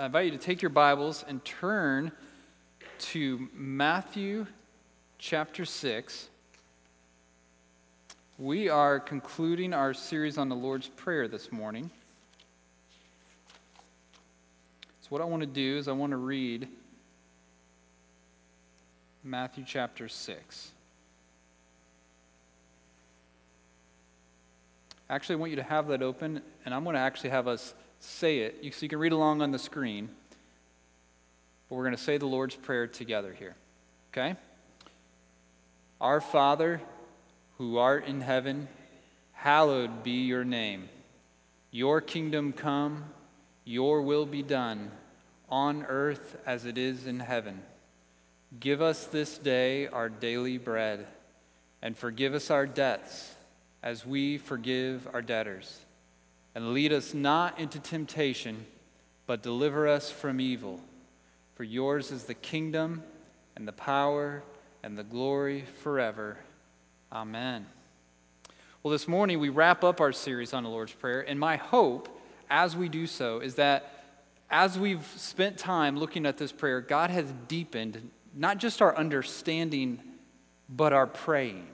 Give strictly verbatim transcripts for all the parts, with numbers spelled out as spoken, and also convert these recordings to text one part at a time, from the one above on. I invite you to take your Bibles and turn to Matthew chapter six. We are concluding our series on the Lord's Prayer this morning. So what I want to do is I want to read Matthew chapter six. Actually, I want you to have that open, and I'm going to actually have us say it. You, so you can read along on the screen, but we're going to say the Lord's Prayer together here, okay? Our Father, who art in heaven, hallowed be your name. Your kingdom come, your will be done, on earth as it is in heaven. Give us this day our daily bread, and forgive us our debts, as we forgive our debtors. And lead us not into temptation, but deliver us from evil. For yours is the kingdom, and the power, and the glory forever. Amen. Well, this morning we wrap up our series on the Lord's Prayer, and my hope as we do so is that as we've spent time looking at this prayer, God has deepened not just our understanding, but our praying.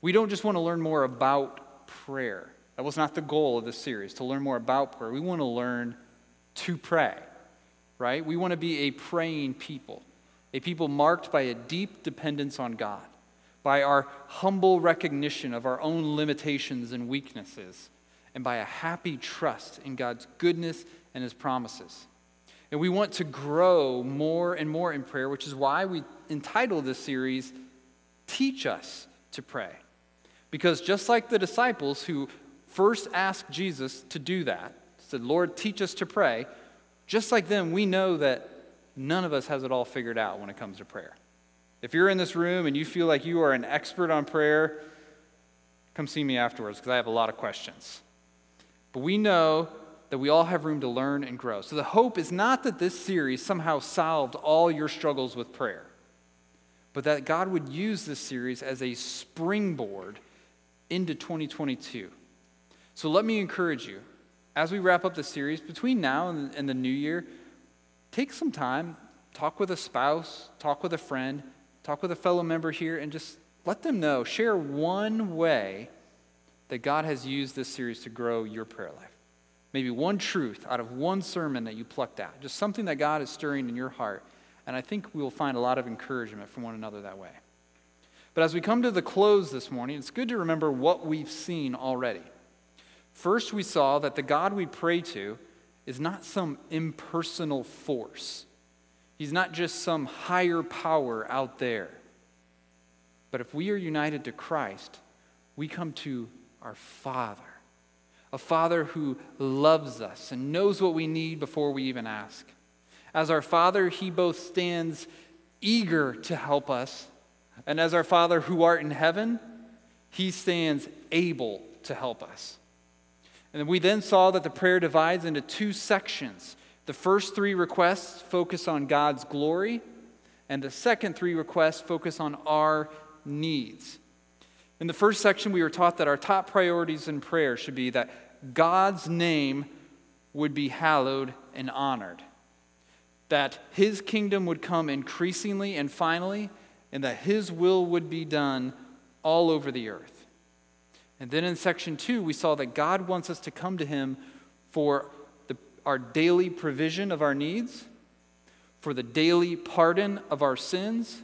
We don't just want to learn more about prayer. That was not the goal of this series, to learn more about prayer. We want to learn to pray, right? We want to be a praying people, a people marked by a deep dependence on God, by our humble recognition of our own limitations and weaknesses, and by a happy trust in God's goodness and His promises. And we want to grow more and more in prayer, which is why we entitled this series, Teach Us to Pray. Because just like the disciples who first asked Jesus to do that, said, Lord, teach us to pray, just like them, we know that none of us has it all figured out when it comes to prayer. If you're in this room and you feel like you are an expert on prayer, come see me afterwards because I have a lot of questions. But we know that we all have room to learn and grow. So the hope is not that this series somehow solved all your struggles with prayer, but that God would use this series as a springboard into twenty twenty-two. So let me encourage you, as we wrap up the series, between now and the new year, take some time, talk with a spouse, talk with a friend, talk with a fellow member here, and just let them know, share one way that God has used this series to grow your prayer life. Maybe one truth out of one sermon that you plucked out, just something that God is stirring in your heart. And I think we will find a lot of encouragement from one another that way. But as we come to the close this morning, it's good to remember what we've seen already. First, we saw that the God we pray to is not some impersonal force. He's not just some higher power out there. But if we are united to Christ, we come to our Father, a Father who loves us and knows what we need before we even ask. As our Father, He both stands eager to help us, and as our Father who art in heaven, He stands able to help us. And we then saw that the prayer divides into two sections. The first three requests focus on God's glory, and the second three requests focus on our needs. In the first section, we were taught that our top priorities in prayer should be that God's name would be hallowed and honored, that His kingdom would come increasingly and finally, and that His will would be done all over the earth. And then in section two, we saw that God wants us to come to Him for the, our daily provision of our needs, for the daily pardon of our sins,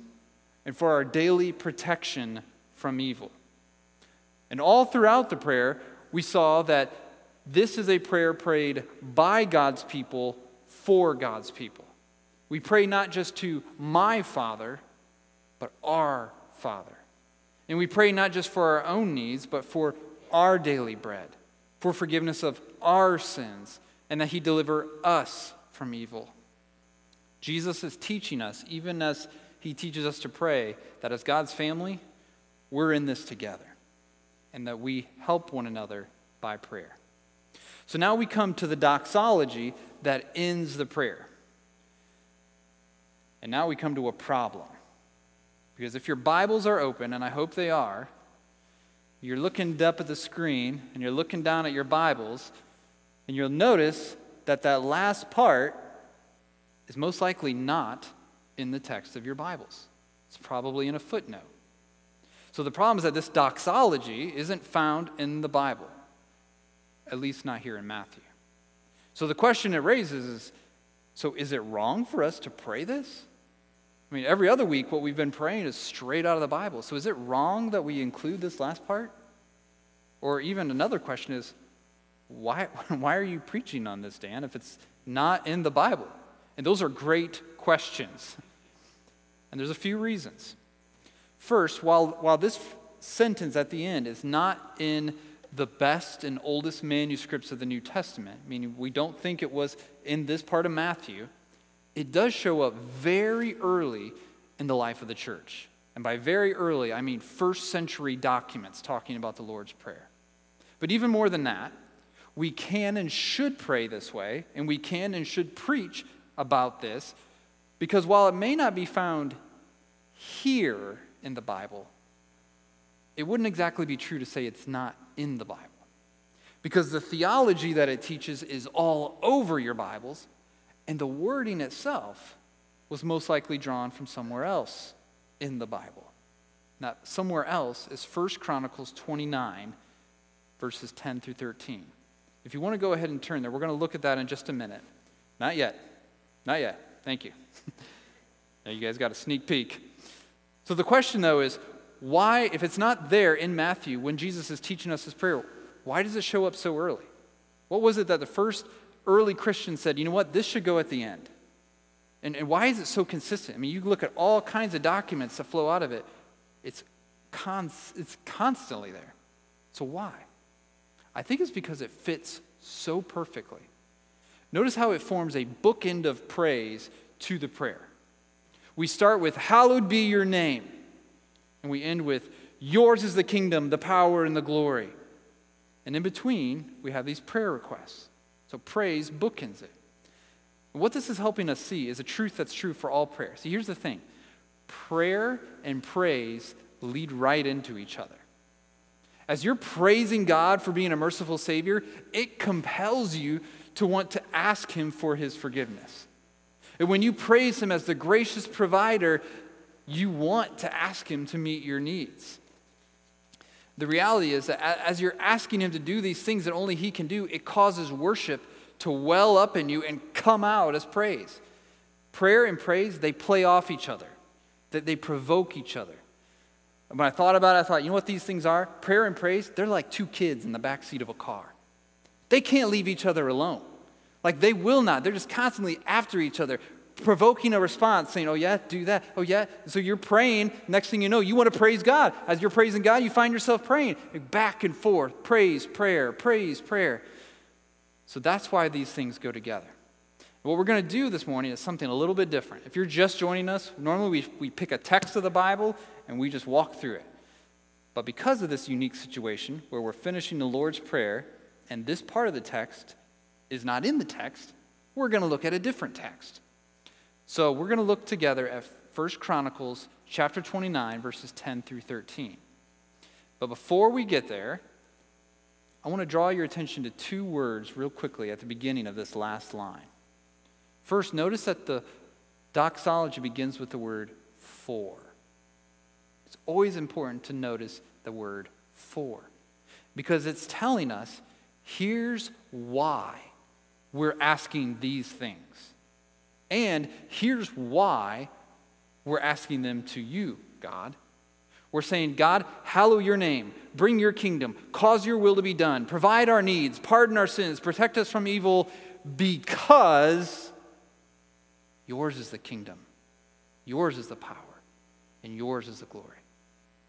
and for our daily protection from evil. And all throughout the prayer, we saw that this is a prayer prayed by God's people for God's people. We pray not just to my Father, but our Father. And we pray not just for our own needs, but for our daily bread, for forgiveness of our sins, and that He deliver us from evil. Jesus is teaching us, even as He teaches us to pray, that as God's family, we're in this together, and that we help one another by prayer. So now we come to the doxology that ends the prayer. And now we come to a problem. Because if your Bibles are open, and I hope they are, you're looking up at the screen, and you're looking down at your Bibles, and you'll notice that that last part is most likely not in the text of your Bibles. It's probably in a footnote. So the problem is that this doxology isn't found in the Bible, at least not here in Matthew. So the question it raises is, so is it wrong for us to pray this? I mean, every other week what we've been praying is straight out of the Bible. So is it wrong that we include this last part? Or even another question is, why, why are you preaching on this, Dan, if it's not in the Bible? And those are great questions. And there's a few reasons. First, while, while this f- sentence at the end is not in the best and oldest manuscripts of the New Testament, meaning we don't think it was in this part of Matthew, it does show up very early in the life of the church. And by very early, I mean first century documents talking about the Lord's Prayer. But even more than that, we can and should pray this way, and we can and should preach about this, because while it may not be found here in the Bible, it wouldn't exactly be true to say it's not in the Bible, because the theology that it teaches is all over your Bibles, and the wording itself was most likely drawn from somewhere else in the Bible. Now, somewhere else is First Chronicles twenty-nine, verses ten through thirteen. If you want to go ahead and turn there, we're going to look at that in just a minute. Not yet. Not yet. Thank you. Now you guys got a sneak peek. So the question, though, is why, if it's not there in Matthew when Jesus is teaching us his prayer, why does it show up so early? What was it that the first early Christians said, you know what, this should go at the end? And, and why is it so consistent? I mean, you look at all kinds of documents that flow out of it. It's, cons- it's constantly there. So why? I think it's because it fits so perfectly. Notice how it forms a bookend of praise to the prayer. We start with, hallowed be your name. And we end with, yours is the kingdom, the power, and the glory. And in between, we have these prayer requests. So praise bookends it. And what this is helping us see is a truth that's true for all prayer. See, here's the thing. Prayer and praise lead right into each other. As you're praising God for being a merciful Savior, it compels you to want to ask Him for His forgiveness. And when you praise Him as the gracious provider, you want to ask Him to meet your needs. The reality is that as you're asking Him to do these things that only He can do, it causes worship to well up in you and come out as praise. Prayer and praise, they play off each other. They provoke each other. When I thought about it, I thought, you know what these things are? Prayer and praise, they're like two kids in the backseat of a car. They can't leave each other alone. Like, they will not. They're just constantly after each other, provoking a response, saying, oh yeah, do that, oh yeah. So you're praying, next thing you know, you want to praise God. As you're praising God, you find yourself praying. Back and forth, praise, prayer, praise, prayer. So that's why these things go together. What we're going to do this morning is something a little bit different. If you're just joining us, normally we, we pick a text of the Bible and we just walk through it. But because of this unique situation where we're finishing the Lord's Prayer and this part of the text is not in the text, we're going to look at a different text. So we're going to look together at First Chronicles chapter twenty-nine, verses ten through thirteen. But before we get there, I want to draw your attention to two words real quickly at the beginning of this last line. First, notice that the doxology begins with the word for. It's always important to notice the word for, because it's telling us here's why we're asking these things, and here's why we're asking them to you, God. We're saying, God, hallow your name, bring your kingdom, cause your will to be done, provide our needs, pardon our sins, protect us from evil, because yours is the kingdom, yours is the power, and yours is the glory.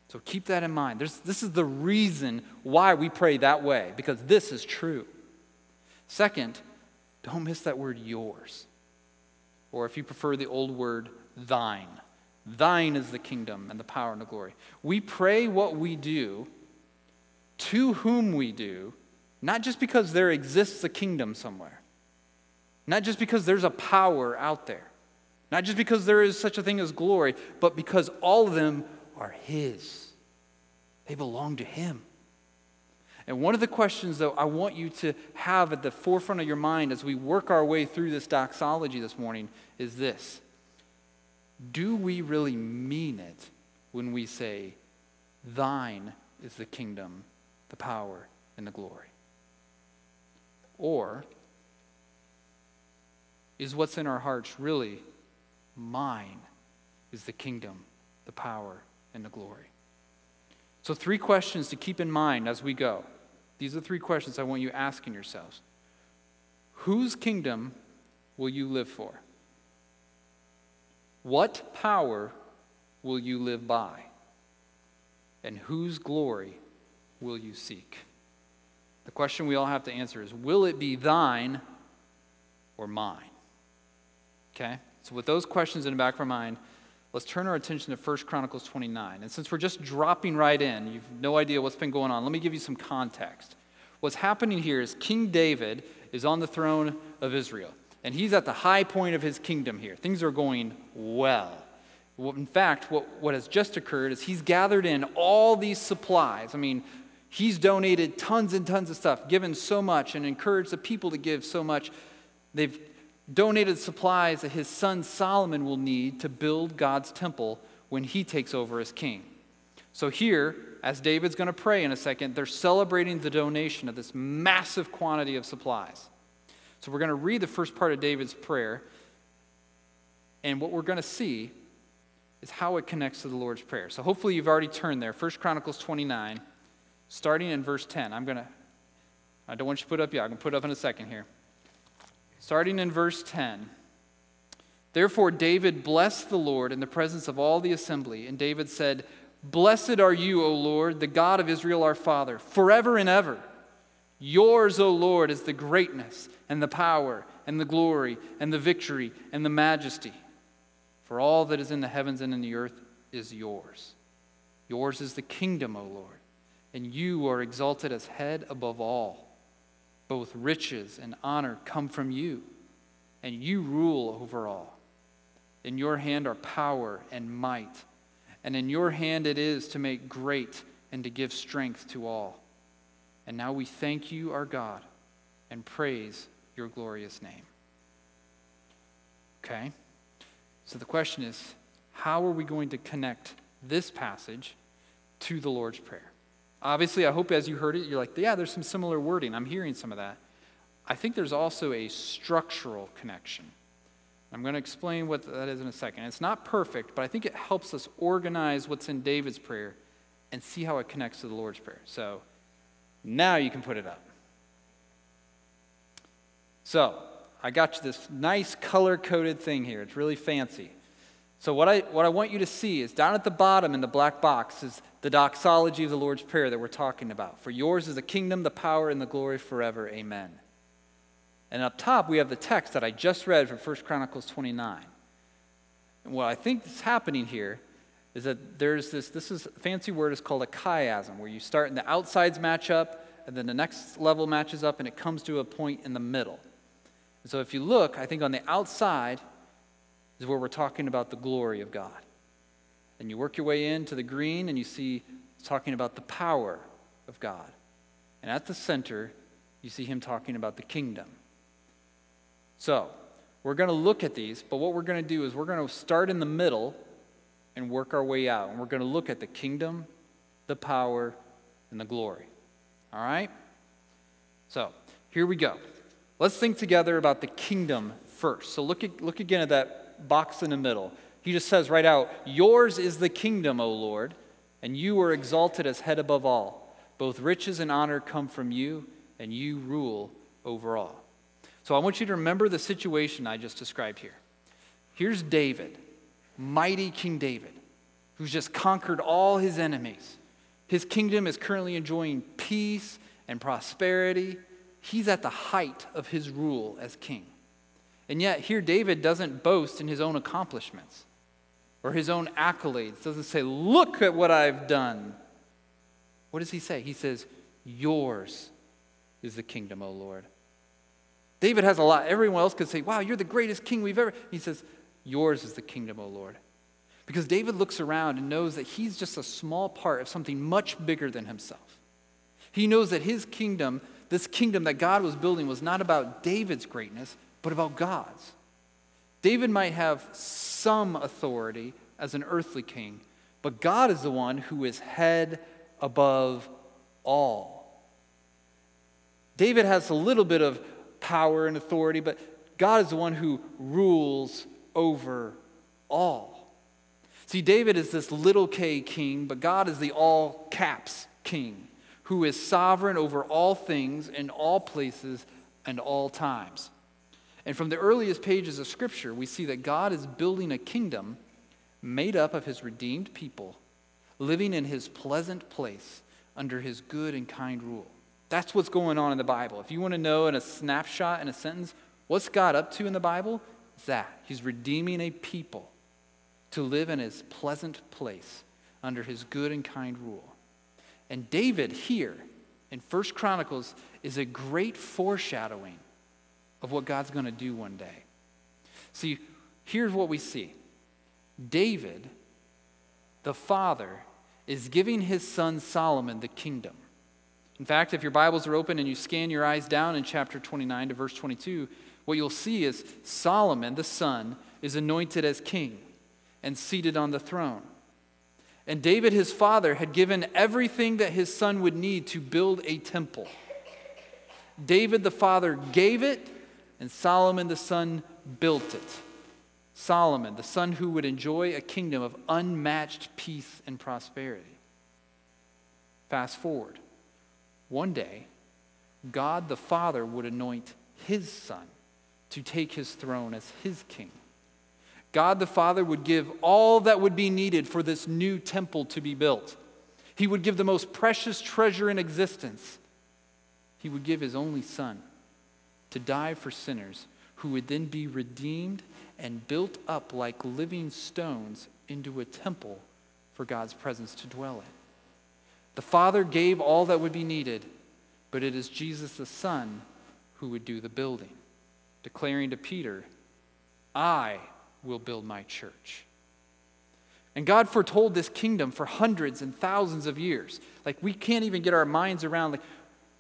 So keep that in mind. There's, this is the reason why we pray that way, because this is true. Second, don't miss that word yours, or if you prefer the old word, thine. Thine is the kingdom and the power and the glory. We pray what we do to whom we do, not just because there exists a kingdom somewhere. Not just because there's a power out there. Not just because there is such a thing as glory, but because all of them are His. They belong to Him. And one of the questions, though, I want you to have at the forefront of your mind as we work our way through this doxology this morning is this. Do we really mean it when we say, thine is the kingdom, the power, and the glory? Or is what's in our hearts really, mine is the kingdom, the power, and the glory? So three questions to keep in mind as we go. These are three questions I want you asking yourselves. Whose kingdom will you live for? What power will you live by? And whose glory will you seek? The question we all have to answer is, will it be thine or mine? Okay? So with those questions in the back of our mind, let's turn our attention to First Chronicles twenty-nine. And since we're just dropping right in, you've no idea what's been going on, let me give you some context. What's happening here is King David is on the throne of Israel. And he's at the high point of his kingdom here. Things are going well. In fact, what, what has just occurred is he's gathered in all these supplies. I mean, he's donated tons and tons of stuff, given so much, and encouraged the people to give so much. They've donated supplies that his son Solomon will need to build God's temple when he takes over as king. So here, as David's going to pray in a second, they're celebrating the donation of this massive quantity of supplies. So we're going to read the first part of David's prayer, and what we're going to see is how it connects to the Lord's Prayer. So hopefully you've already turned there. First Chronicles twenty-nine, starting in verse ten. I'm going to, I don't want you to put it up yet. I'm going to put it up in a second here. Starting in verse ten. Therefore David blessed the Lord in the presence of all the assembly, and David said, "Blessed are you, O Lord, the God of Israel our Father, forever and ever. Yours, O Lord, is the greatness and the power and the glory and the victory and the majesty. For all that is in the heavens and in the earth is yours. Yours is the kingdom, O Lord, and you are exalted as head above all. Both riches and honor come from you, and you rule over all. In your hand are power and might, and in your hand it is to make great and to give strength to all. And now we thank you, our God, and praise your glorious name." Okay? So the question is, how are we going to connect this passage to the Lord's Prayer? Obviously, I hope as you heard it, you're like, yeah, there's some similar wording. I'm hearing some of that. I think there's also a structural connection. I'm going to explain what that is in a second. It's not perfect, but I think it helps us organize what's in David's prayer and see how it connects to the Lord's Prayer. So now you can put it up. So, I got you this nice color-coded thing here. It's really fancy. So what I what I want you to see is down at the bottom in the black box is the doxology of the Lord's Prayer that we're talking about. For yours is the kingdom, the power, and the glory forever. Amen. And up top, we have the text that I just read from First Chronicles twenty-nine. And what I think is happening here is that there's this, this is a fancy word, is called a chiasm, where you start and the outsides match up, and then the next level matches up, and it comes to a point in the middle. And so if you look, I think on the outside is where we're talking about the glory of God. And you work your way into the green, and you see it's talking about the power of God. And at the center, you see him talking about the kingdom. So we're going to look at these, but what we're going to do is we're going to start in the middle and work our way out. And we're going to look at the kingdom, the power, and the glory. All right? So, here we go. Let's think together about the kingdom first. So, look at, look again at that box in the middle. He just says right out, "Yours is the kingdom, O Lord, and you are exalted as head above all. Both riches and honor come from you, and you rule over all." So, I want you to remember the situation I just described here. Here's David. Mighty King David, who's just conquered all his enemies. His kingdom is currently enjoying peace and prosperity. He's at the height of his rule as king. And yet here David doesn't boast in his own accomplishments or his own accolades. Doesn't say, "Look at what I've done." What does he say? He says, "Yours is the kingdom, O Lord." David has a lot. Everyone else could say, "Wow, you're the greatest king we've ever." He says, "Yours is the kingdom, O Lord." Because David looks around and knows that he's just a small part of something much bigger than himself. He knows that his kingdom, this kingdom that God was building, was not about David's greatness, but about God's. David might have some authority as an earthly king, but God is the one who is head above all. David has a little bit of power and authority, but God is the one who rules over all. See, David is this little k king, but God is the all caps king who is sovereign over all things in all places and all times. And from the earliest pages of Scripture, we see that God is building a kingdom made up of his redeemed people, living in his pleasant place under his good and kind rule. That's what's going on in the Bible. If you want to know in a snapshot, in a sentence, what's God up to in the Bible? It's that. He's redeeming a people to live in his pleasant place under his good and kind rule. And David here in First Chronicles is a great foreshadowing of what God's going to do one day. See, here's what we see. David, the father, is giving his son Solomon the kingdom. In fact, if your Bibles are open and you scan your eyes down in chapter twenty-nine to verse twenty-two, what you'll see is Solomon, the son, is anointed as king and seated on the throne. And David, his father, had given everything that his son would need to build a temple. David, the father, gave it, and Solomon, the son, built it. Solomon, the son who would enjoy a kingdom of unmatched peace and prosperity. Fast forward. One day, God the Father would anoint his son to take his throne as his king. God the Father would give all that would be needed for this new temple to be built. He would give the most precious treasure in existence. He would give his only son to die for sinners who would then be redeemed and built up like living stones into a temple for God's presence to dwell in. The Father gave all that would be needed, but it is Jesus the Son who would do the building, declaring to Peter, I will build my church. And God foretold this kingdom for hundreds and thousands of years. Like, we can't even get our minds around. Like,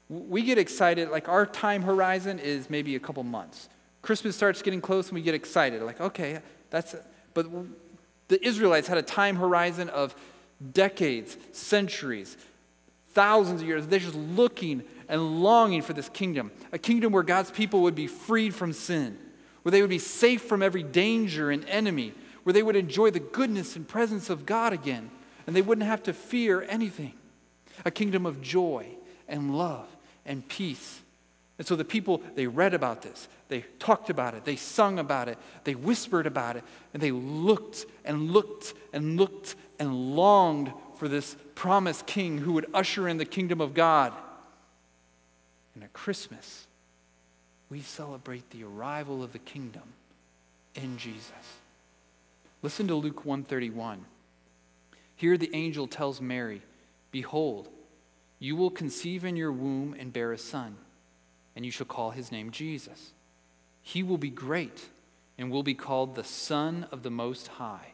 we get excited. Like, our time horizon is maybe a couple months. Christmas starts getting close and we get excited. Like, okay, that's it. But the Israelites had a time horizon of decades, centuries, thousands of years. They're just looking and longing for this kingdom. A kingdom where God's people would be freed from sin. Where they would be safe from every danger and enemy. Where they would enjoy the goodness and presence of God again. And they wouldn't have to fear anything. A kingdom of joy and love and peace. And so the people, they read about this. They talked about it. They sung about it. They whispered about it. And they looked and looked and looked and longed for this promised king who would usher in the kingdom of God. And at Christmas, we celebrate the arrival of the kingdom in Jesus. Listen to Luke one thirty-one. Here the angel tells Mary, behold, you will conceive in your womb and bear a son, and you shall call his name Jesus. He will be great and will be called the Son of the Most High.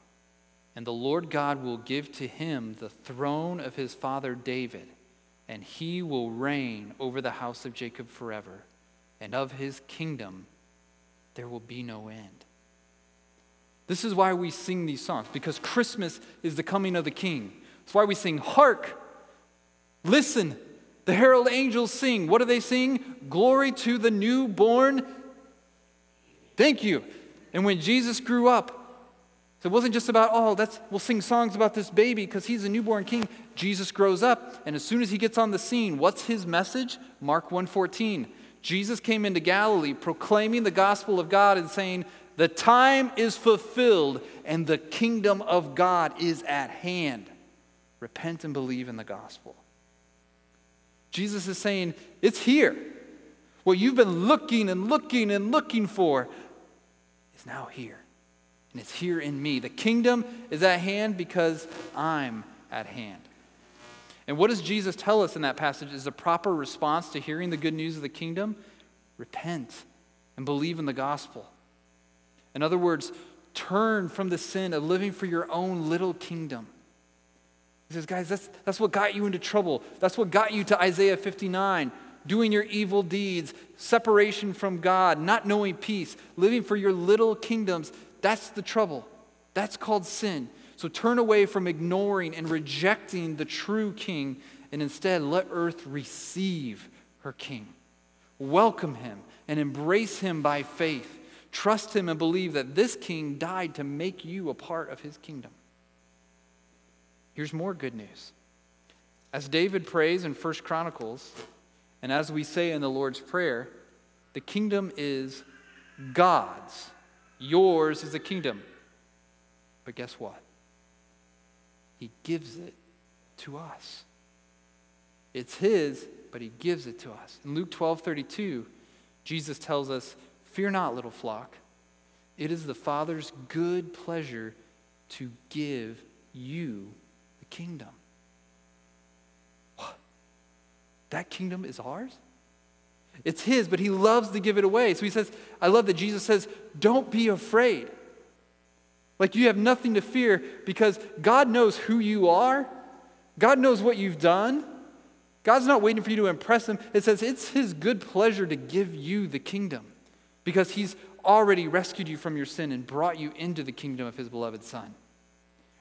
And the Lord God will give to him the throne of his father David, and he will reign over the house of Jacob forever, and of his kingdom there will be no end. This is why we sing these songs, because Christmas is the coming of the King. It's why we sing, hark, listen, the herald angels sing. What do they sing? Glory to the newborn. Thank you. And when Jesus grew up, so it wasn't just about, oh, that's we'll sing songs about this baby because he's a newborn king. Jesus grows up, and as soon as he gets on the scene, what's his message? Mark one fourteen. Jesus came into Galilee proclaiming the gospel of God and saying, the time is fulfilled and the kingdom of God is at hand. Repent and believe in the gospel. Jesus is saying, it's here. What you've been looking and looking and looking for is now here. And it's here in me. The kingdom is at hand because I'm at hand. And what does Jesus tell us in that passage is the proper response to hearing the good news of the kingdom? Repent and believe in the gospel. In other words, turn from the sin of living for your own little kingdom. He says, guys, that's, that's what got you into trouble. That's what got you to Isaiah fifty-nine. Doing your evil deeds, separation from God, not knowing peace, living for your little kingdoms. That's the trouble. That's called sin. So turn away from ignoring and rejecting the true king, and instead let earth receive her king. Welcome him and embrace him by faith. Trust him and believe that this king died to make you a part of his kingdom. Here's more good news. As David prays in First Chronicles, and as we say in the Lord's Prayer, the kingdom is God's. Yours is the kingdom. But guess what? He gives it to us. It's his, but he gives it to us. In Luke twelve thirty-two, Jesus tells us, "Fear not, little flock. It is the Father's good pleasure to give you the kingdom." What? That kingdom is ours? It's his, but he loves to give it away. So he says, I love that Jesus says, don't be afraid. Like you have nothing to fear because God knows who you are. God knows what you've done. God's not waiting for you to impress him. It says it's his good pleasure to give you the kingdom because he's already rescued you from your sin and brought you into the kingdom of his beloved son.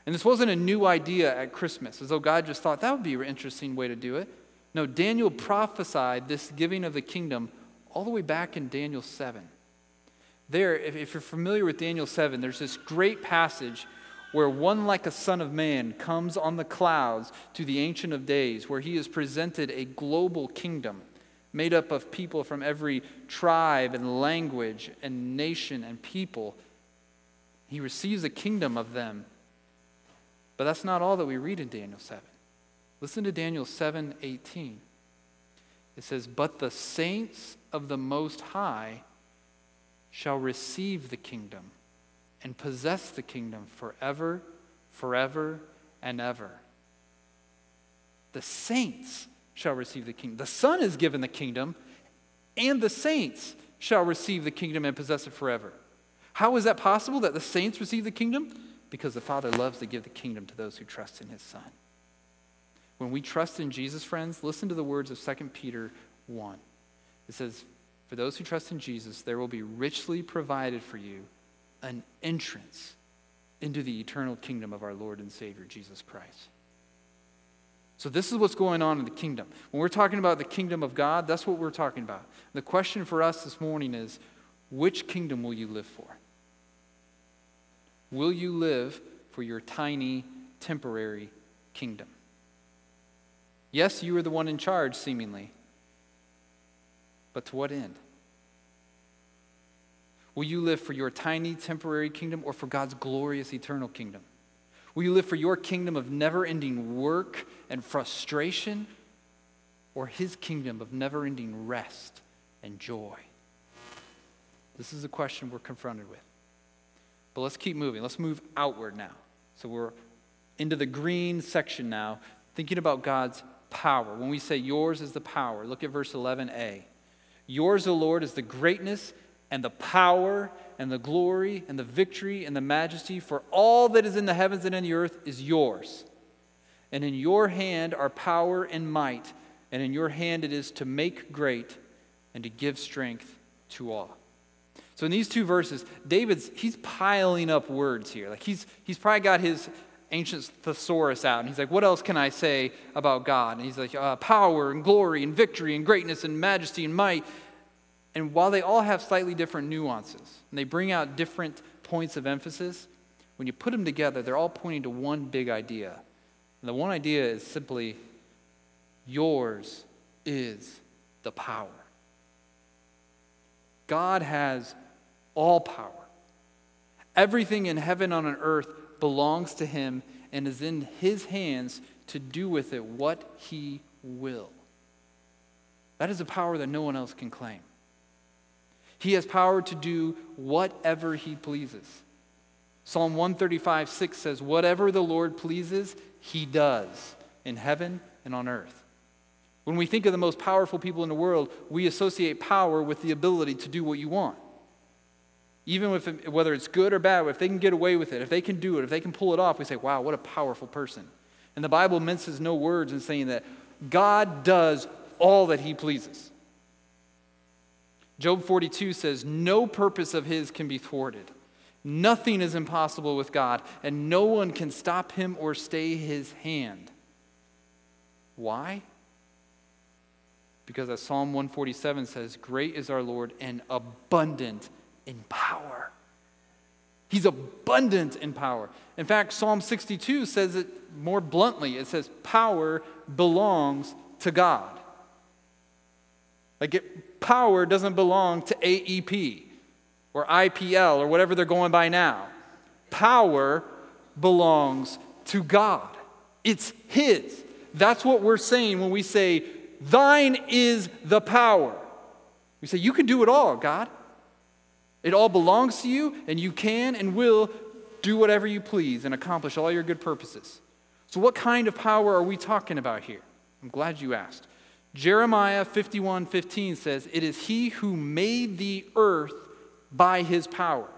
And this wasn't a new idea at Christmas, as though God just thought that would be an interesting way to do it. No, Daniel prophesied this giving of the kingdom all the way back in Daniel seven. There, if, if you're familiar with Daniel seven, there's this great passage where one like a son of man comes on the clouds to the Ancient of Days, where he is presented a global kingdom made up of people from every tribe and language and nation and people. He receives a kingdom of them. But that's not all that we read in Daniel seven. Listen to Daniel seven eighteen. It says, "But the saints of the Most High shall receive the kingdom and possess the kingdom forever, forever, and ever." The saints shall receive the kingdom. The Son is given the kingdom, and the saints shall receive the kingdom and possess it forever. How is that possible that the saints receive the kingdom? Because the Father loves to give the kingdom to those who trust in his Son. When we trust in Jesus, friends, listen to the words of Second Peter one. It says, "For those who trust in Jesus, there will be richly provided for you an entrance into the eternal kingdom of our Lord and Savior, Jesus Christ." So this is what's going on in the kingdom. When we're talking about the kingdom of God, that's what we're talking about. The question for us this morning is, which kingdom will you live for? Will you live for your tiny, temporary kingdom? Yes, you are the one in charge, seemingly. But to what end? Will you live for your tiny, temporary kingdom or for God's glorious, eternal kingdom? Will you live for your kingdom of never-ending work and frustration or his kingdom of never-ending rest and joy? This is the question we're confronted with. But let's keep moving. Let's move outward now. So we're into the green section now, thinking about God's power. When we say yours is the power, look at verse eleven a. "Yours, O Lord, is the greatness and the power and the glory and the victory and the majesty, for all that is in the heavens and in the earth is yours. And in your hand are power and might, and in your hand it is to make great and to give strength to all." So in these two verses, David's, he's piling up words here. Like he's he's probably got his ancient thesaurus out, and he's like, what else can I say about God? And he's like, uh, power and glory and victory and greatness and majesty and might. And while they all have slightly different nuances, and they bring out different points of emphasis, when you put them together, they're all pointing to one big idea. And the one idea is simply, yours is the power. God has all power. Everything in heaven and on earth belongs to him and is in his hands to do with it what he will. That is a power that no one else can claim. He has power to do whatever he pleases. Psalm one thirty-five six says, "Whatever the Lord pleases, he does in heaven and on earth." When we think of the most powerful people in the world, we associate power with the ability to do what you want. Even if, whether it's good or bad, if they can get away with it, if they can do it, if they can pull it off, we say, wow, what a powerful person. And the Bible minces no words in saying that God does all that he pleases. Job forty-two says, no purpose of his can be thwarted. Nothing is impossible with God, and no one can stop him or stay his hand. Why? Because as Psalm one forty-seven says, great is our Lord and abundant in power. He's abundant in power. In fact, Psalm sixty-two says it more bluntly. It says, power belongs to God. Like, it, power doesn't belong to A E P or I P L or whatever they're going by now. Power belongs to God. It's his. That's what we're saying when we say, thine is the power. We say, you can do it all, God. It all belongs to you, and you can and will do whatever you please and accomplish all your good purposes. So what kind of power are we talking about here? I'm glad you asked. Jeremiah fifty-one fifteen says, it is he who made the earth by his power.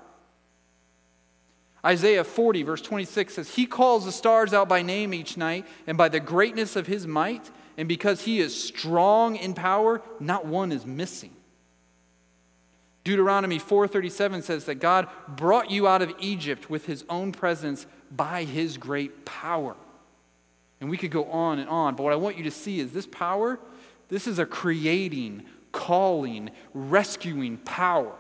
Isaiah forty verse twenty-six says, he calls the stars out by name each night, and by the greatness of his might, and because he is strong in power, not one is missing. Deuteronomy four thirty-seven says that God brought you out of Egypt with his own presence by his great power. And we could go on and on, but what I want you to see is this power, this is a creating, calling, rescuing power.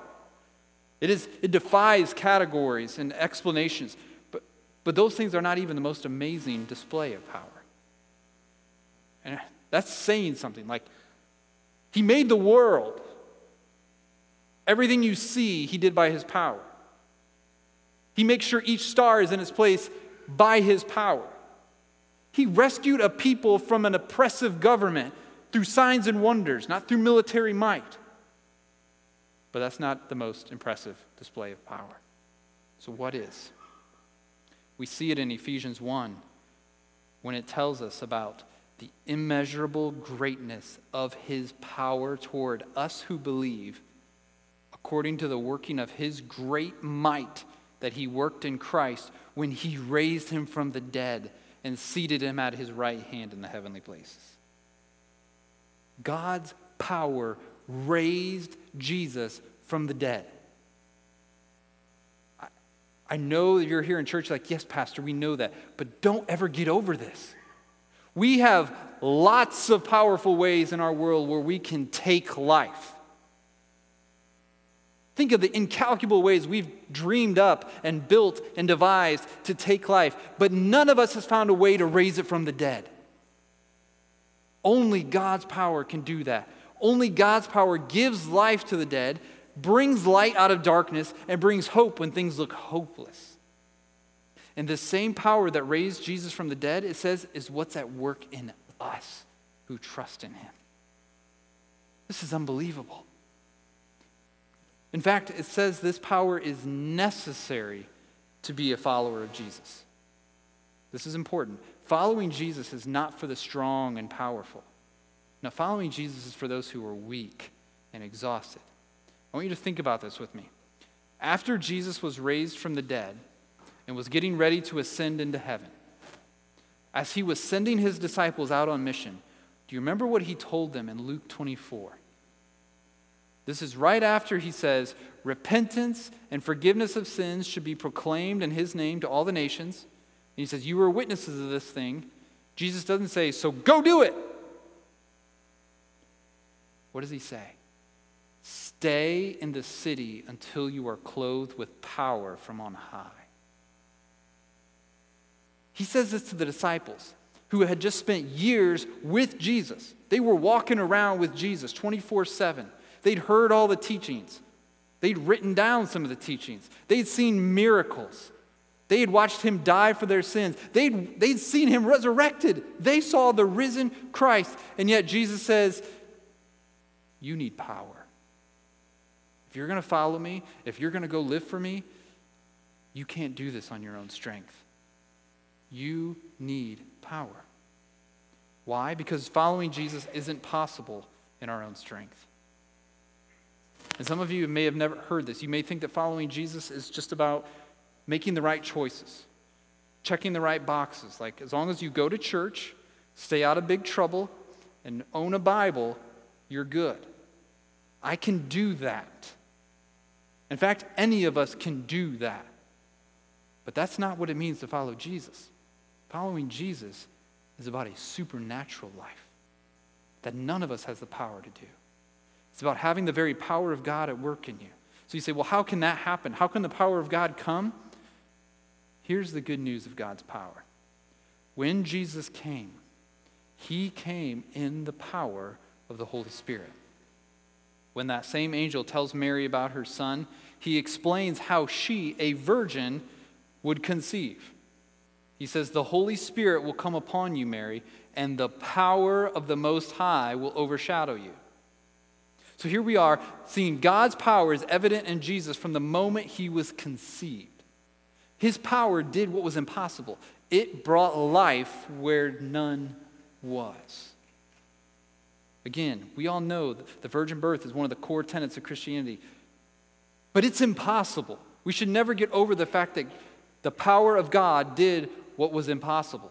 It is, it defies categories and explanations, but, but those things are not even the most amazing display of power. And that's saying something. Like, he made the world. Everything you see, he did by his power. He makes sure each star is in its place by his power. He rescued a people from an oppressive government through signs and wonders, not through military might. But that's not the most impressive display of power. So what is? We see it in Ephesians one when it tells us about the immeasurable greatness of his power toward us who believe, according to the working of his great might that he worked in Christ when he raised him from the dead and seated him at his right hand in the heavenly places. God's power raised Jesus from the dead. I, I know that you're here in church like, yes, Pastor, we know that, but don't ever get over this. We have lots of powerful ways in our world where we can take life. Think of the incalculable ways we've dreamed up and built and devised to take life, but none of us has found a way to raise it from the dead. Only God's power can do that. Only God's power gives life to the dead, brings light out of darkness, and brings hope when things look hopeless. And the same power that raised Jesus from the dead, it says, is what's at work in us who trust in him. This is unbelievable. In fact, it says this power is necessary to be a follower of Jesus. This is important. Following Jesus is not for the strong and powerful. Now, following Jesus is for those who are weak and exhausted. I want you to think about this with me. After Jesus was raised from the dead and was getting ready to ascend into heaven, as he was sending his disciples out on mission, do you remember what he told them in Luke twenty-four? This is right after he says, repentance and forgiveness of sins should be proclaimed in his name to all the nations. And he says, you were witnesses of this thing. Jesus doesn't say, so go do it. What does he say? Stay in the city until you are clothed with power from on high. He says this to the disciples who had just spent years with Jesus. They were walking around with Jesus twenty-four seven. They'd heard all the teachings. They'd written down some of the teachings. They'd seen miracles. They had watched him die for their sins. They'd, they'd seen him resurrected. They saw the risen Christ. And yet Jesus says, you need power. If you're going to follow me, if you're going to go live for me, you can't do this on your own strength. You need power. Why? Because following Jesus isn't possible in our own strength. And some of you may have never heard this. You may think that following Jesus is just about making the right choices, checking the right boxes. Like, as long as you go to church, stay out of big trouble, and own a Bible, you're good. I can do that. In fact, any of us can do that. But that's not what it means to follow Jesus. Following Jesus is about a supernatural life that none of us has the power to do. It's about having the very power of God at work in you. So you say, well, how can that happen? How can the power of God come? Here's the good news of God's power. When Jesus came, he came in the power of the Holy Spirit. When that same angel tells Mary about her son, he explains how she, a virgin, would conceive. He says, the Holy Spirit will come upon you, Mary, and the power of the Most High will overshadow you. So here we are, seeing God's power is evident in Jesus from the moment he was conceived. His power did what was impossible. It brought life where none was. Again, we all know that the virgin birth is one of the core tenets of Christianity. But it's impossible. We should never get over the fact that the power of God did what was impossible.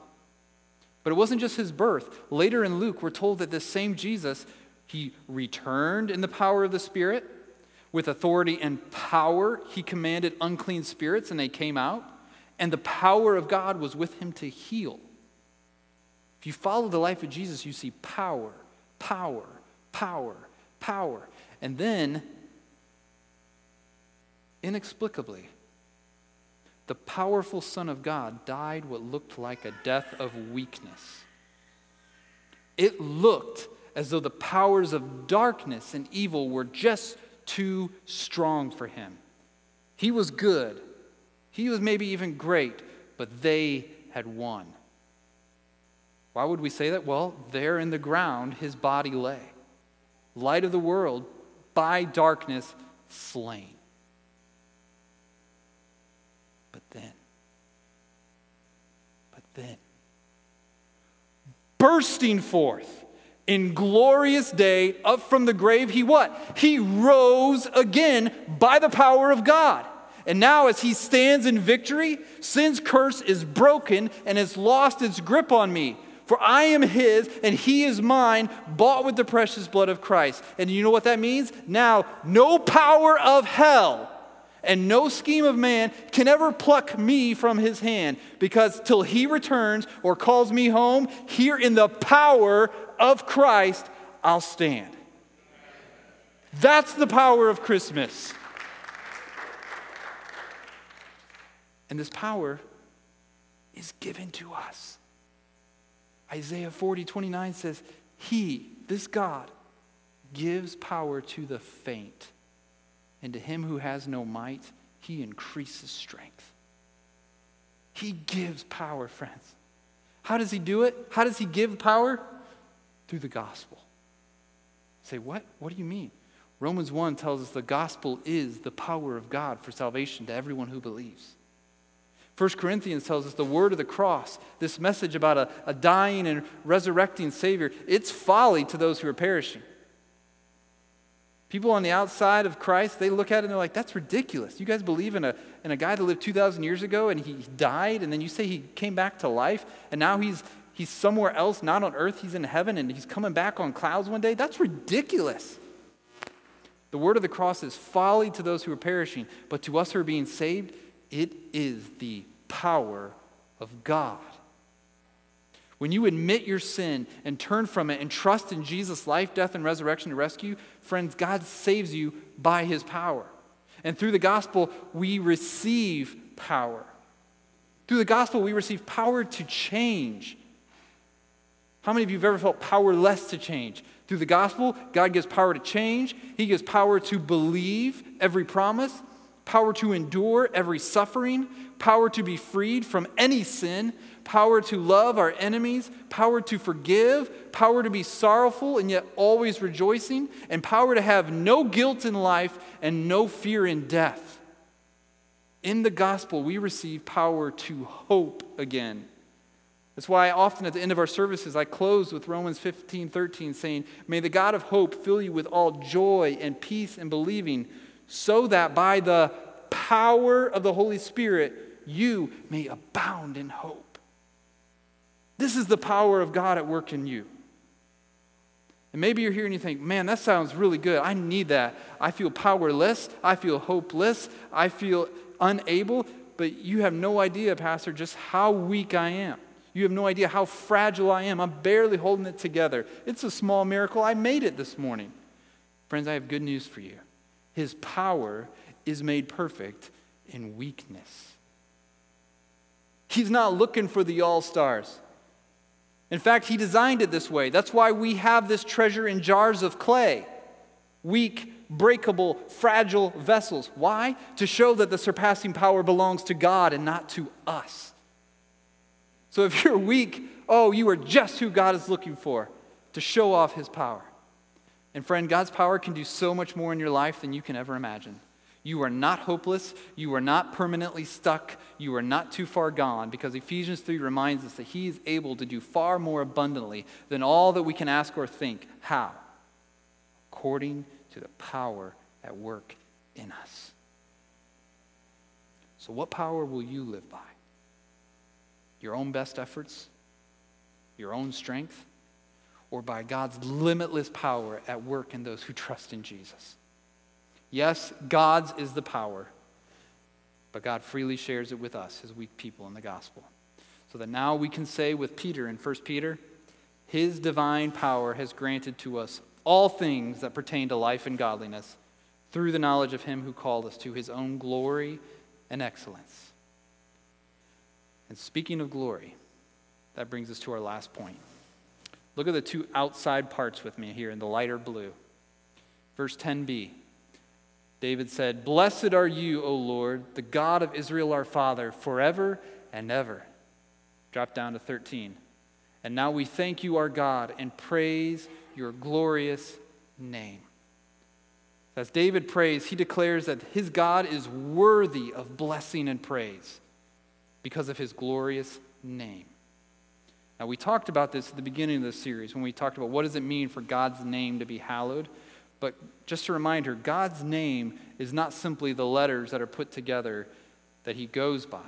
But it wasn't just his birth. Later in Luke, we're told that this same Jesus, he returned in the power of the Spirit. With authority and power, he commanded unclean spirits, and they came out. And the power of God was with him to heal. If you follow the life of Jesus, you see power, power, power, power. And then, inexplicably, the powerful Son of God died what looked like a death of weakness. It looked as though the powers of darkness and evil were just too strong for him. He was good. He was maybe even great, but they had won. Why would we say that? Well, there in the ground his body lay. Light of the world, by darkness, slain. But then, but then, bursting forth in glorious day, up from the grave, he what? He rose again by the power of God. And now as he stands in victory, sin's curse is broken and has lost its grip on me. For I am his and he is mine, bought with the precious blood of Christ. And you know what that means? Now, no power of hell and no scheme of man can ever pluck me from his hand, because till he returns or calls me home, here in the power of Christ, I'll stand. That's the power of Christmas. And this power is given to us. Isaiah forty twenty-nine says, he, this God, gives power to the faint. And to him who has no might, he increases strength. He gives power, friends. How does he do it? How does he give power? Through the gospel. Say, what? What do you mean? Romans one tells us the gospel is the power of God for salvation to everyone who believes. First Corinthians tells us the word of the cross, this message about a, a dying and resurrecting Savior, it's folly to those who are perishing. People on the outside of Christ, they look at it and they're like, that's ridiculous. You guys believe in a, in a guy that lived two thousand years ago and he died, and then you say he came back to life and now he's he's somewhere else, not on earth, he's in heaven, and he's coming back on clouds one day? That's ridiculous. The word of the cross is folly to those who are perishing, but to us who are being saved, it is the power of God. When you admit your sin and turn from it and trust in Jesus' life, death, and resurrection to rescue, friends, God saves you by his power. And through the gospel, we receive power. Through the gospel, we receive power to change. How many of you have ever felt powerless to change? Through the gospel, God gives power to change. He gives power to believe every promise, power to endure every suffering, power to be freed from any sin, power to love our enemies, power to forgive, power to be sorrowful and yet always rejoicing, and power to have no guilt in life and no fear in death. In the gospel, we receive power to hope again. That's why often at the end of our services, I close with Romans fifteen thirteen saying, may the God of hope fill you with all joy and peace in believing, so that by the power of the Holy Spirit you may abound in hope. This is the power of God at work in you. And maybe you're here and you think, man, that sounds really good. I need that. I feel powerless. I feel hopeless. I feel unable. But you have no idea, Pastor, just how weak I am. You have no idea how fragile I am. I'm barely holding it together. It's a small miracle. I made it this morning. Friends, I have good news for you. His power is made perfect in weakness. He's not looking for the all-stars. In fact, he designed it this way. That's why we have this treasure in jars of clay. Weak, breakable, fragile vessels. Why? To show that the surpassing power belongs to God and not to us. So if you're weak, oh, you are just who God is looking for, to show off his power. And friend, God's power can do so much more in your life than you can ever imagine. You are not hopeless. You are not permanently stuck. You are not too far gone, because Ephesians three reminds us that he is able to do far more abundantly than all that we can ask or think. How? According to the power at work in us. So what power will you live by? Your own best efforts? Your own strength? Or by God's limitless power at work in those who trust in Jesus? Yes, God's is the power, but God freely shares it with us, his weak people in the gospel. So that now we can say with Peter in First Peter, his divine power has granted to us all things that pertain to life and godliness through the knowledge of him who called us to his own glory and excellence. And speaking of glory, that brings us to our last point. Look at the two outside parts with me here in the lighter blue. Verse ten b. David said, "Blessed are you, O Lord, the God of Israel our Father, forever and ever." Drop down to thirteen. "And now we thank you, our God, and praise your glorious name." As David prays, he declares that his God is worthy of blessing and praise because of his glorious name. Now, we talked about this at the beginning of this series when we talked about what does it mean for God's name to be hallowed. But just a reminder, God's name is not simply the letters that are put together that he goes by.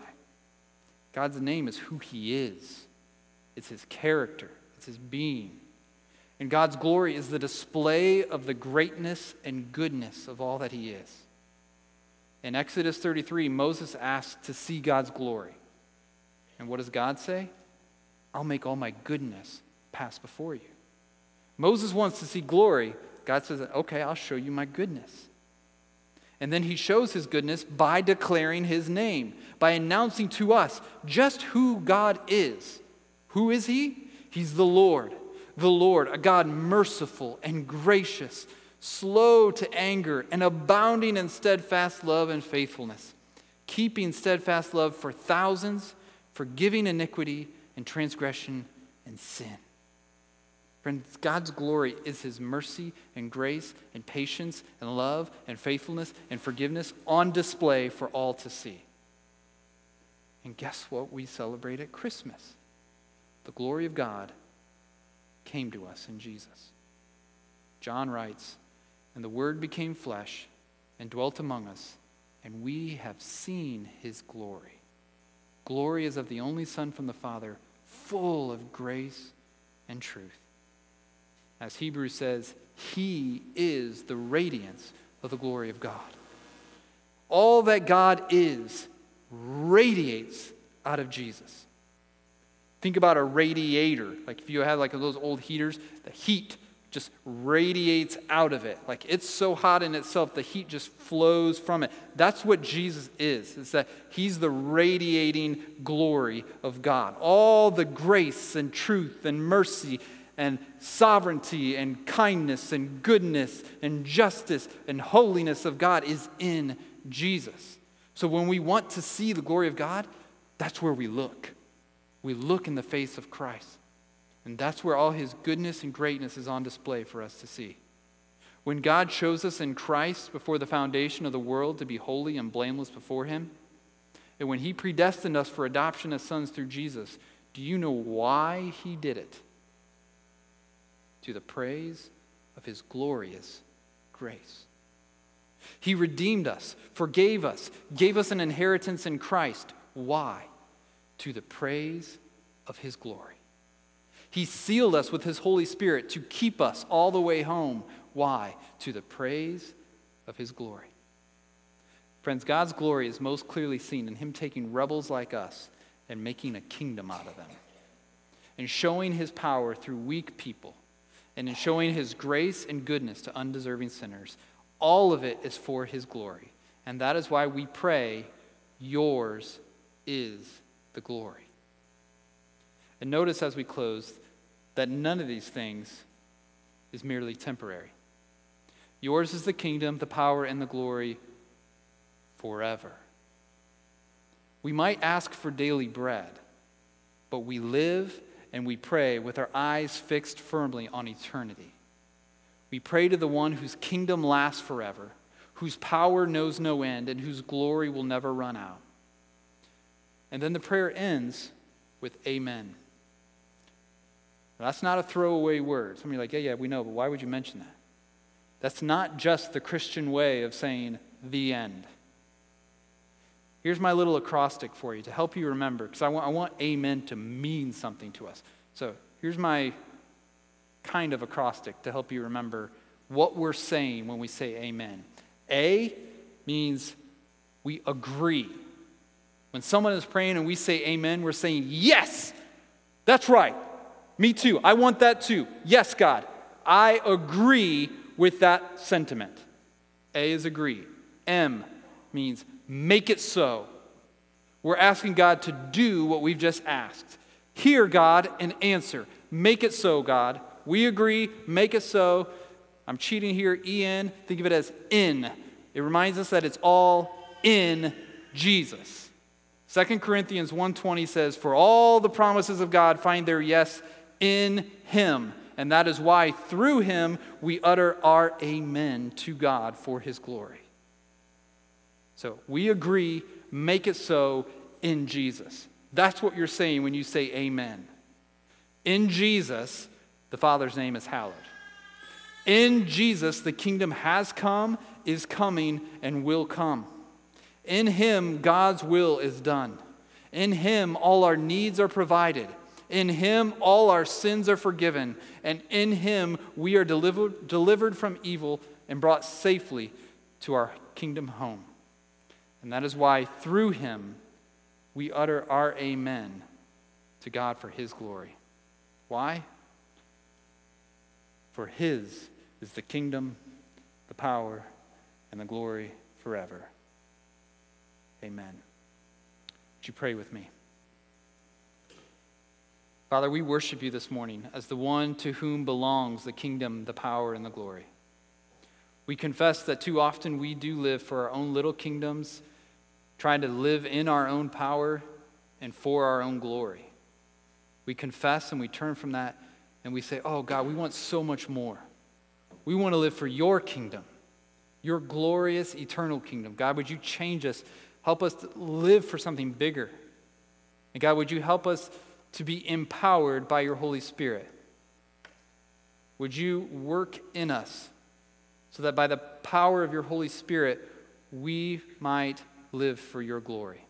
God's name is who he is. It's his character. It's his being. And God's glory is the display of the greatness and goodness of all that he is. In Exodus thirty-three, Moses asked to see God's glory. And what does God say? "I'll make all my goodness pass before you." Moses wants to see glory. God says, "Okay, I'll show you my goodness." And then he shows his goodness by declaring his name, by announcing to us just who God is. Who is he? He's the Lord. The Lord, a God merciful and gracious, slow to anger, and abounding in steadfast love and faithfulness, keeping steadfast love for thousands, forgiving iniquity and transgression and sin. Friends, God's glory is his mercy and grace and patience and love and faithfulness and forgiveness on display for all to see. And guess what we celebrate at Christmas? The glory of God came to us in Jesus. John writes, "And the Word became flesh and dwelt among us, and we have seen his glory. Glory is of the only Son from the Father, full of grace and truth." As Hebrews says, he is the radiance of the glory of God. All that God is radiates out of Jesus. Think about a radiator. Like if you had like those old heaters, the heat just radiates out of it. Like it's so hot in itself, the heat just flows from it. That's what Jesus is. It's that he's the radiating glory of God. All the grace and truth and mercy and sovereignty and kindness and goodness and justice and holiness of God is in Jesus. So when we want to see the glory of God, that's where we look. We look in the face of Christ. And that's where all his goodness and greatness is on display for us to see. When God chose us in Christ before the foundation of the world to be holy and blameless before him, and when he predestined us for adoption as sons through Jesus, do you know why he did it? To the praise of his glorious grace. He redeemed us, forgave us, gave us an inheritance in Christ, Why? To the praise of his glory. He sealed us with his Holy Spirit to keep us all the way home. Why? To the praise of his glory. Friends, God's glory is most clearly seen in him taking rebels like us and making a kingdom out of them, and showing his power through weak people, and in showing his grace and goodness to undeserving sinners. All of it is for his glory. And that is why we pray, yours is the glory. And notice as we close that none of these things is merely temporary. Yours is the kingdom, the power, and the glory forever. We might ask for daily bread, but we live and we pray with our eyes fixed firmly on eternity. We pray to the one whose kingdom lasts forever, whose power knows no end, and whose glory will never run out. And then the prayer ends with amen. Now, that's not a throwaway word. Some of you are like, yeah, yeah, we know, but why would you mention that? That's not just the Christian way of saying the end. Here's my little acrostic for you to help you remember, because I want, I want amen to mean something to us. So here's my kind of acrostic to help you remember what we're saying when we say amen. A means we agree. When someone is praying and we say amen, we're saying, yes, that's right. Me too. I want that too. Yes, God, I agree with that sentiment. A is agree. M means make it so. We're asking God to do what we've just asked. Hear, God, and answer. Make it so, God. We agree. Make it so. I'm cheating here. E N. Think of it as in. It reminds us that it's all in Jesus. Second Corinthians one twenty says, for all the promises of God find their yes in him. And that is why through him we utter our amen to God for his glory. So we agree, make it so in Jesus. That's what you're saying when you say amen. In Jesus, the Father's name is hallowed. In Jesus, the kingdom has come, is coming, and will come. In him, God's will is done. In him, all our needs are provided. In him, all our sins are forgiven. And in him, we are delivered, delivered from evil and brought safely to our kingdom home. And that is why through him, we utter our amen to God for his glory. Why? For his is the kingdom, the power, and the glory forever. Amen. Would you pray with me? Father, we worship you this morning as the one to whom belongs the kingdom, the power, and the glory. We confess that too often we do live for our own little kingdoms, trying to live in our own power and for our own glory. We confess and we turn from that and we say, oh God, we want so much more. We want to live for your kingdom, your glorious eternal kingdom. God, would you change us? Help us to live for something bigger. And God, would you help us to be empowered by your Holy Spirit? Would you work in us so that by the power of your Holy Spirit, we might live for your glory?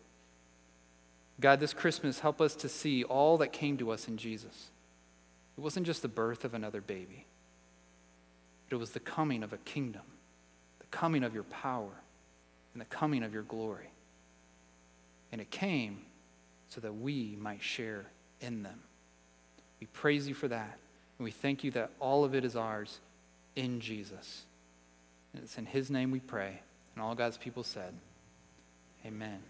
God, this Christmas, help us to see all that came to us in Jesus. It wasn't just the birth of another baby, but it was the coming of a kingdom, the coming of your power, and the coming of your glory. And it came so that we might share in them. We praise you for that, and we thank you that all of it is ours in Jesus. And it's in his name we pray, and all God's people said, amen.